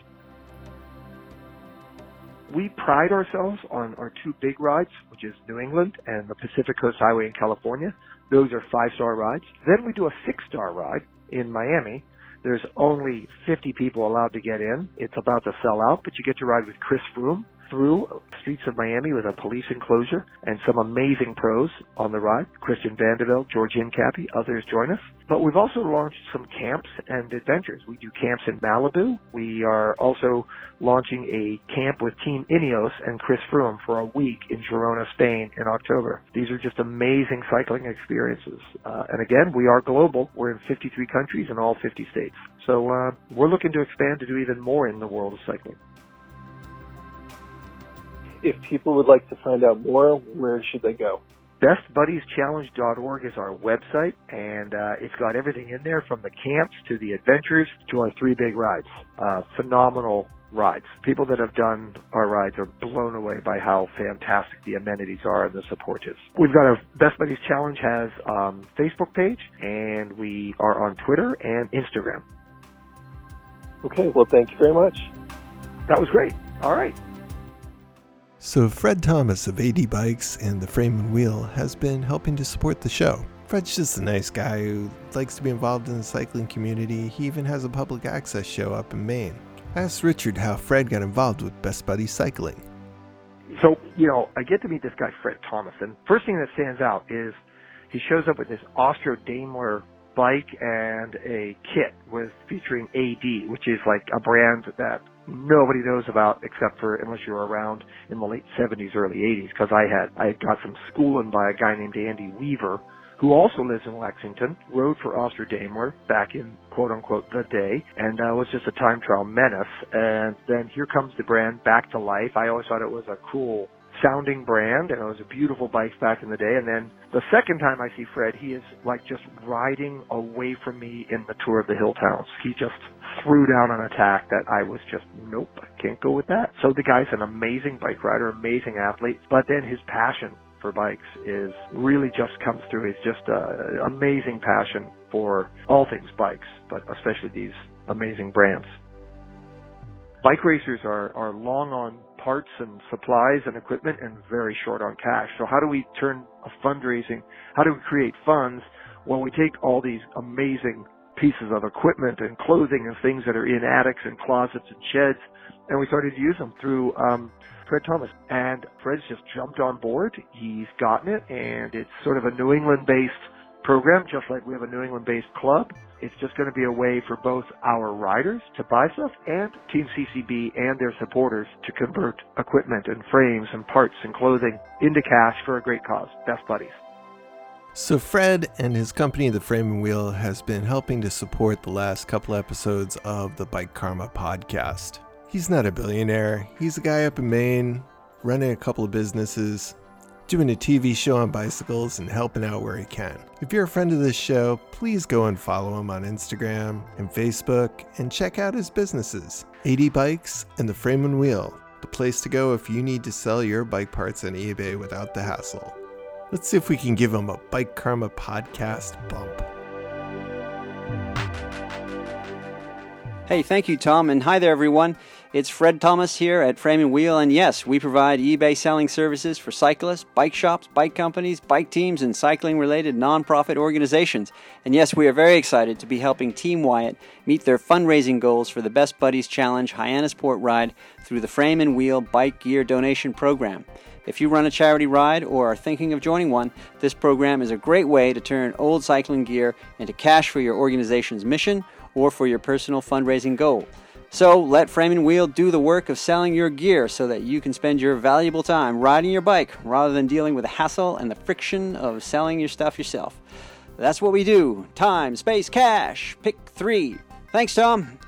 We pride ourselves on our two big rides, which is New England and the Pacific Coast Highway in California. Those are 5-star rides. Then we do a 6-star ride in Miami. There's only 50 people allowed to get in. It's about to sell out, but you get to ride with Chris Froome through streets of Miami with a police enclosure and some amazing pros on the ride. Christian Vanderbilt, George Hincapie, others join us. But we've also launched some camps and adventures. We do camps in Malibu. We are also launching a camp with Team Ineos and Chris Froome for a week in Girona, Spain in October. These are just amazing cycling experiences. And again, we are global. We're in 53 countries in all 50 states. So we're looking to expand to do even more in the world of cycling. If people would like to find out more, where should they go? BestBuddiesChallenge.org is our website, and it's got everything in there from the camps to the adventures to our three big rides. Phenomenal rides. People that have done our rides are blown away by how fantastic the amenities are and the support is. We've got a Best Buddies Challenge has Facebook page, and we are on Twitter and Instagram. Okay, well, thank you very much. That was great. All right. So Fred Thomas of AD Bikes and The Frame and Wheel has been helping to support the show. Fred's just a nice guy who likes to be involved in the cycling community. He even has a public access show up in Maine. I asked Richard how Fred got involved with Best Buddy Cycling. So, you know, I get to meet this guy, Fred Thomas, and first thing that stands out is he shows up with this Austro Daimler bike and a kit with featuring AD, which is like a brand that nobody knows about except for unless you were around in the late 70s, early 80s, because I had got some schooling by a guy named Andy Weaver, who also lives in Lexington, rode for Austro Daimler back in quote-unquote the day, and was just a time trial menace. And then here comes the brand back to life. I always thought it was a cool sounding brand, and it was a beautiful bike back in the day. And then the second time I see Fred, he is like just riding away from me in the Tour of the Hill Towns. He just threw down an attack that I was just, nope, I can't go with that. So the guy's an amazing bike rider, amazing athlete, but then his passion for bikes is really just comes through. It's just an amazing passion for all things bikes, but especially these amazing brands. Bike racers are long on parts and supplies and equipment and very short on cash. So how do we turn a fundraising? How do we create funds? Well, we take all these amazing pieces of equipment and clothing and things that are in attics and closets and sheds, and we started to use them through Fred Thomas. And Fred's just jumped on board. He's gotten it, and it's sort of a New England-based program, just like we have a New England-based club. It's just going to be a way for both our riders to buy stuff and Team CCB and their supporters to convert equipment and frames and parts and clothing into cash for a great cause, Best Buddies. So Fred and his company, The Frame and Wheel, has been helping to support the last couple episodes of the Bike Karma podcast. He's not a billionaire. He's a guy up in Maine, running a couple of businesses, doing a TV show on bicycles, and helping out where he can. If you're a friend of this show, please go and follow him on Instagram and Facebook and check out his businesses, AD Bikes and The Frame and Wheel, the place to go if you need to sell your bike parts on eBay without the hassle. Let's see if we can give him a Bike Karma podcast bump. Hey, thank you, Tom, and hi there, everyone. It's Fred Thomas here at Frame and Wheel, and yes, we provide eBay selling services for cyclists, bike shops, bike companies, bike teams, and cycling-related nonprofit organizations. And yes, we are very excited to be helping Team Wyatt meet their fundraising goals for the Best Buddies Challenge Hyannisport ride through the Frame and Wheel Bike Gear Donation Program. If you run a charity ride or are thinking of joining one, this program is a great way to turn old cycling gear into cash for your organization's mission or for your personal fundraising goal. So let Frame and Wheel do the work of selling your gear so that you can spend your valuable time riding your bike rather than dealing with the hassle and the friction of selling your stuff yourself. That's what we do. Time, space, cash. Pick three. Thanks, Tom.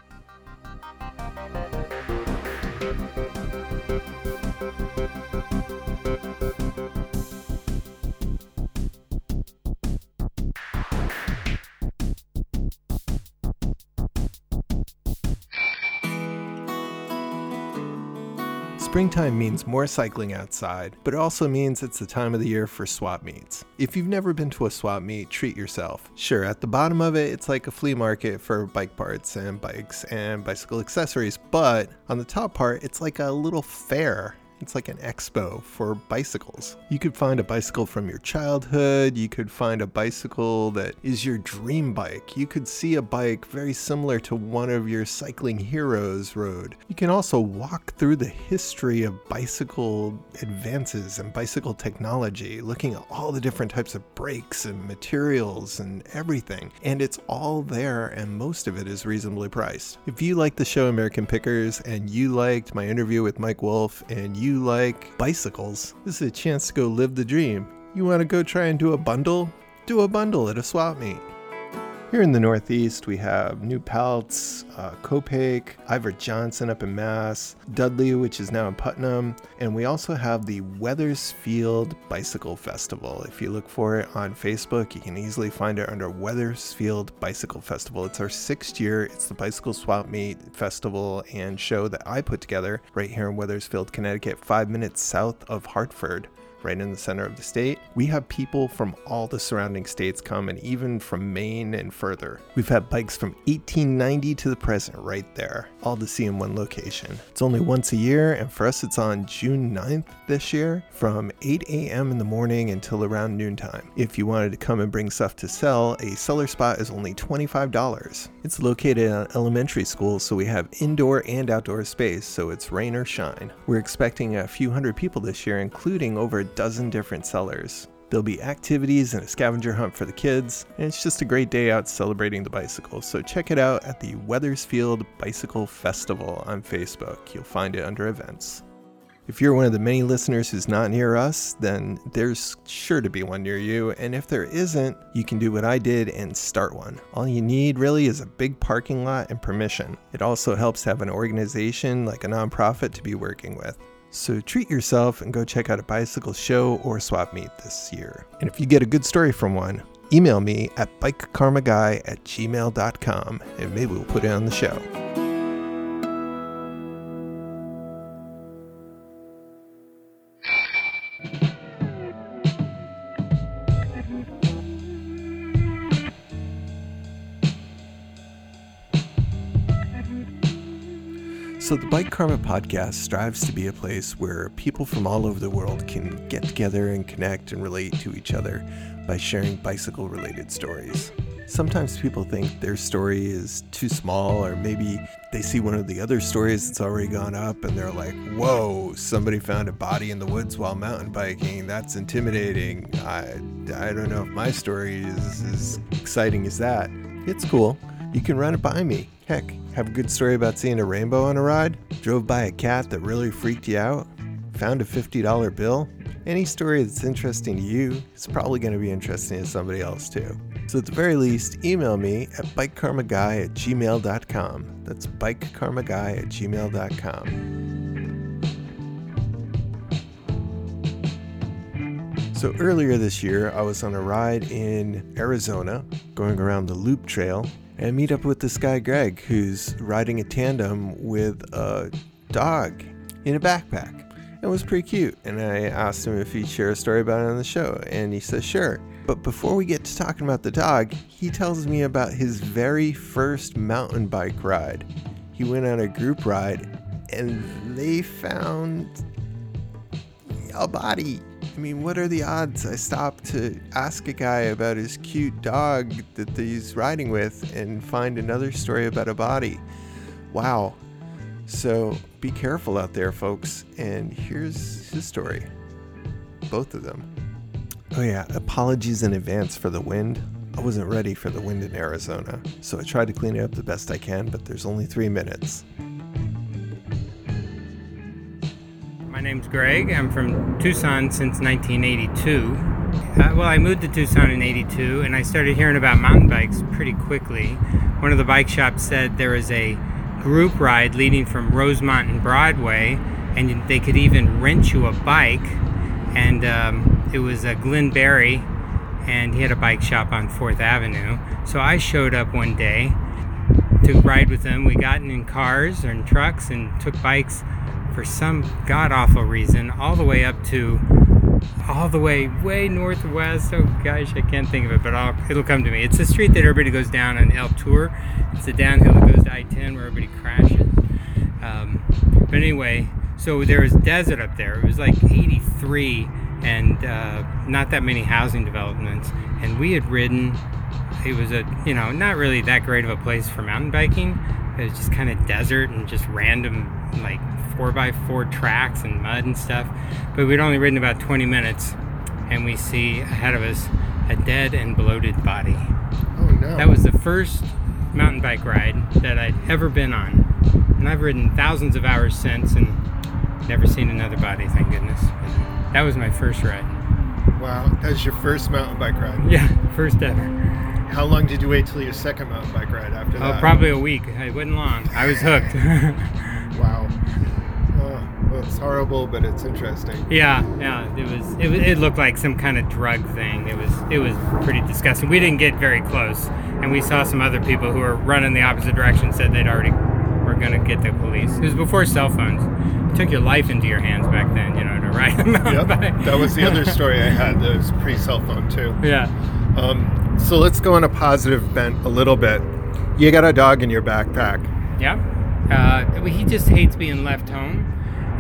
Springtime means more cycling outside, but it also means it's the time of the year for swap meets. If you've never been to a swap meet, treat yourself. Sure, at the bottom of it, it's like a flea market for bike parts and bikes and bicycle accessories, but on the top part, it's like a little fair. It's like an expo for bicycles. You could find a bicycle from your childhood. You could find a bicycle that is your dream bike. You could see a bike very similar to one of your cycling heroes rode. You can also walk through the history of bicycle advances and bicycle technology, looking at all the different types of brakes and materials and everything. And it's all there, and most of it is reasonably priced. If you liked the show American Pickers, and you liked my interview with Mike Wolf, and you like bicycles, this is a chance to go live the dream. You want to go try and do a bundle? Do a bundle at a swap meet. Here in the Northeast, we have New Paltz, Copake, Ivor Johnson up in Mass, Dudley, which is now in Putnam, and we also have the Wethersfield Bicycle Festival. If you look for it on Facebook, you can easily find it under Wethersfield Bicycle Festival. It's our 6th year. It's the bicycle swap meet festival and show that I put together right here in Wethersfield, Connecticut, 5 minutes south of Hartford, right in the center of the state. We have people from all the surrounding states come, and even from Maine and further. We've had bikes from 1890 to the present right there, all to see in one location. It's only once a year, and for us it's on June 9th this year from 8 a.m. in the morning until around noontime. If you wanted to come and bring stuff to sell, a seller spot is only $25. It's located at an elementary school, so we have indoor and outdoor space, so it's rain or shine. We're expecting a few hundred people this year, including over a dozen different sellers. There'll be activities and a scavenger hunt for the kids, and it's just a great day out celebrating the bicycle. So check it out at the Wethersfield Bicycle Festival on Facebook. You'll find it under events. If you're one of the many listeners who's not near us, then there's sure to be one near you, and if there isn't, you can do what I did and start one. All you need really is a big parking lot and permission. It also helps to have an organization like a nonprofit to be working with. So treat yourself and go check out a bicycle show or swap meet this year. And if you get a good story from one, email me at bikekarmaguy@gmail.com and maybe we'll put it on the show. So the Bike Karma podcast strives to be a place where people from all over the world can get together and connect and relate to each other by sharing bicycle-related stories. Sometimes people think their story is too small, or maybe they see one of the other stories that's already gone up and they're like, whoa, somebody found a body in the woods while mountain biking. That's intimidating. I don't know if my story is as exciting as that. It's cool. You can run it by me. Heck, have a good story about seeing a rainbow on a ride? Drove by a cat that really freaked you out? Found a $50 bill? Any story that's interesting to you is probably going to be interesting to somebody else too. So at the very least, email me at bikekarmaguy@gmail.com. That's bikekarmaguy@gmail.com. So earlier this year, I was on a ride in Arizona, going around the Loop Trail, and I meet up with this guy, Greg, who's riding a tandem with a dog in a backpack. It was pretty cute. And I asked him if he'd share a story about it on the show. And he says, sure. But before we get to talking about the dog, he tells me about his very first mountain bike ride. He went on a group ride and they found a body. I mean, what are the odds? I stopped to ask a guy about his cute dog that he's riding with and find another story about a body. Wow. So be careful out there, folks. And here's his story. Both of them. Oh yeah, apologies in advance for the wind. I wasn't ready for the wind in Arizona, so I tried to clean it up the best I can, but there's only 3 minutes. My name's Greg. I'm from Tucson since 1982. I moved to Tucson in 82, and I started hearing about mountain bikes pretty quickly. One of the bike shops said there was a group ride leading from Rosemont and Broadway, and they could even rent you a bike. And it was Glenn Berry, and he had a bike shop on 4th Avenue. So I showed up one day to ride with them. We got in cars and trucks and took bikes for some god-awful reason all the way up to way northwest. Oh gosh, I can't think of it, but it'll come to me. It's the street that everybody goes down on El Tour. It's the downhill that goes to I-10 where everybody crashes. But anyway, so there was desert up there. It was like 83 and not that many housing developments. And we had ridden, it was not really that great of a place for mountain biking. It was just kind of desert and just random like 4x4 tracks and mud and stuff. But we'd only ridden about 20 minutes and we see ahead of us a dead and bloated body. Oh no. That was the first mountain bike ride that I'd ever been on. And I've ridden thousands of hours since and never seen another body, thank goodness. But that was my first ride. Wow, that was your first mountain bike ride? Yeah, first ever. How long did you wait till your second mountain bike ride after that? Oh, probably a week. It wasn't long. I was hooked. Wow. Well, it's horrible, but it's interesting. Yeah. It looked like some kind of drug thing. It was pretty disgusting. We didn't get very close, and we saw some other people who were running the opposite direction said they'd already were going to get the police. It was before cell phones. It took your life into your hands back then, to ride a mountain bike. That was the other story I had. That was pre-cell phone, too. Yeah. So let's go on a positive bent a little bit. You got a dog in your backpack. Yeah. He just hates being left home.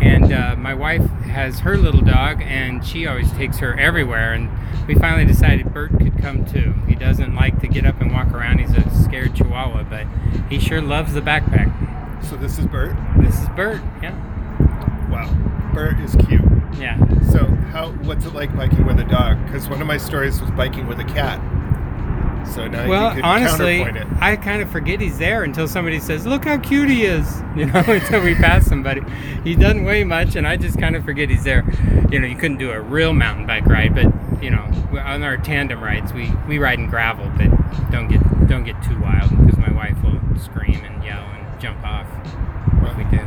And my wife has her little dog, and she always takes her everywhere. And we finally decided Bert could come too. He doesn't like to get up and walk around. He's a scared chihuahua, but he sure loves the backpack. So this is Bert? This is Bert, yeah. Wow. Bert is cute. Yeah. So what's it like biking with a dog? Because one of my stories was biking with a cat. So now you can counterpoint it. Well, honestly, I kind of forget he's there until somebody says, "Look how cute he is," until we pass somebody. He doesn't weigh much, and I just kind of forget he's there. You couldn't do a real mountain bike ride, but, on our tandem rides, we ride in gravel, but don't get too wild because my wife will scream and yell and jump off. Well, we do.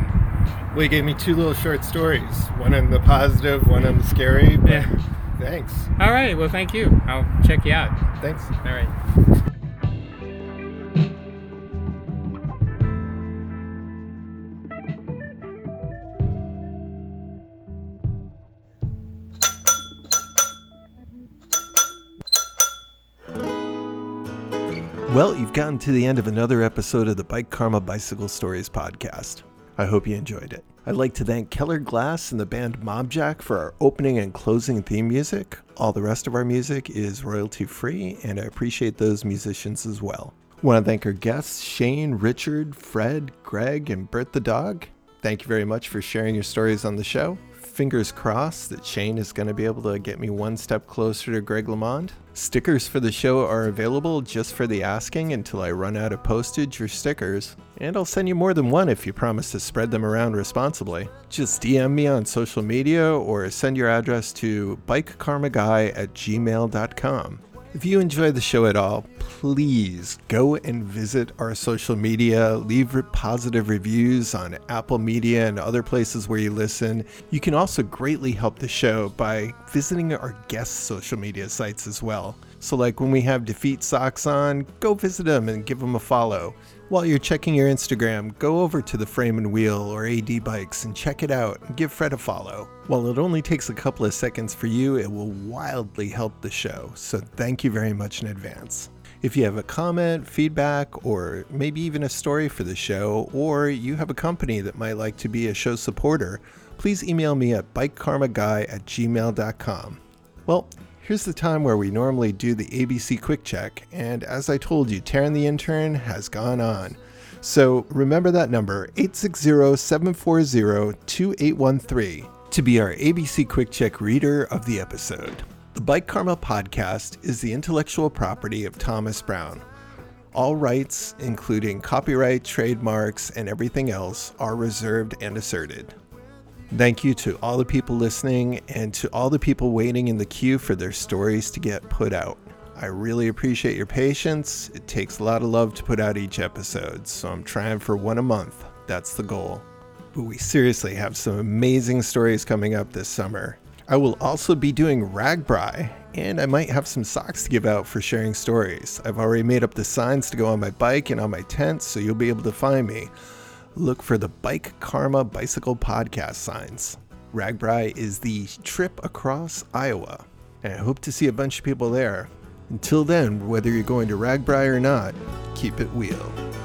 Well, you gave me two little short stories, one on the positive, one on the scary. But yeah. Thanks. All right. Well, thank you. I'll check you out. Thanks. All right. Well, you've gotten to the end of another episode of the Bike Karma Bicycle Stories podcast. I hope you enjoyed it. I'd like to thank Keller Glass and the band Mobjack for our opening and closing theme music. All the rest of our music is royalty free, and I appreciate those musicians as well. I want to thank our guests, Shane, Richard, Fred, Greg, and Bert the Dog. Thank you very much for sharing your stories on the show. Fingers crossed that Shane is going to be able to get me one step closer to Greg LeMond. Stickers for the show are available just for the asking until I run out of postage or stickers, and I'll send you more than one if you promise to spread them around responsibly. Just DM me on social media or send your address to bikekarmaguy@gmail.com. If you enjoy the show at all, please go and visit our social media, leave positive reviews on Apple Media and other places where you listen. You can also greatly help the show by visiting our guest social media sites as well. So like when we have DeFeet Socks on, go visit them and give them a follow. While you're checking your Instagram, go over to The Frame and Wheel or AD Bikes and check it out and give Fred a follow. While it only takes a couple of seconds for you, it will wildly help the show, so thank you very much in advance. If you have a comment, feedback, or maybe even a story for the show, or you have a company that might like to be a show supporter, please email me at bikekarmaguy@gmail.com. Well, here's the time where we normally do the ABC Quick Check, and as I told you, Taryn the intern has gone on. So remember that number, 860-740-2813, to be our ABC Quick Check reader of the episode. The Bike Karma podcast is the intellectual property of Thomas Brown. All rights, including copyright, trademarks, and everything else, are reserved and asserted. Thank you to all the people listening and to all the people waiting in the queue for their stories to get put out. I really appreciate your patience. It takes a lot of love to put out each episode, so I'm trying for one a month. That's the goal. But we seriously have some amazing stories coming up this summer. I will also be doing RAGBRAI, and I might have some socks to give out for sharing stories. I've already made up the signs to go on my bike and on my tent, so you'll be able to find me. look for the Bike Karma Bicycle Podcast signs. RAGBRAI is the trip across Iowa, and I hope to see a bunch of people there. Until then, whether you're going to RAGBRAI or not, keep it wheel.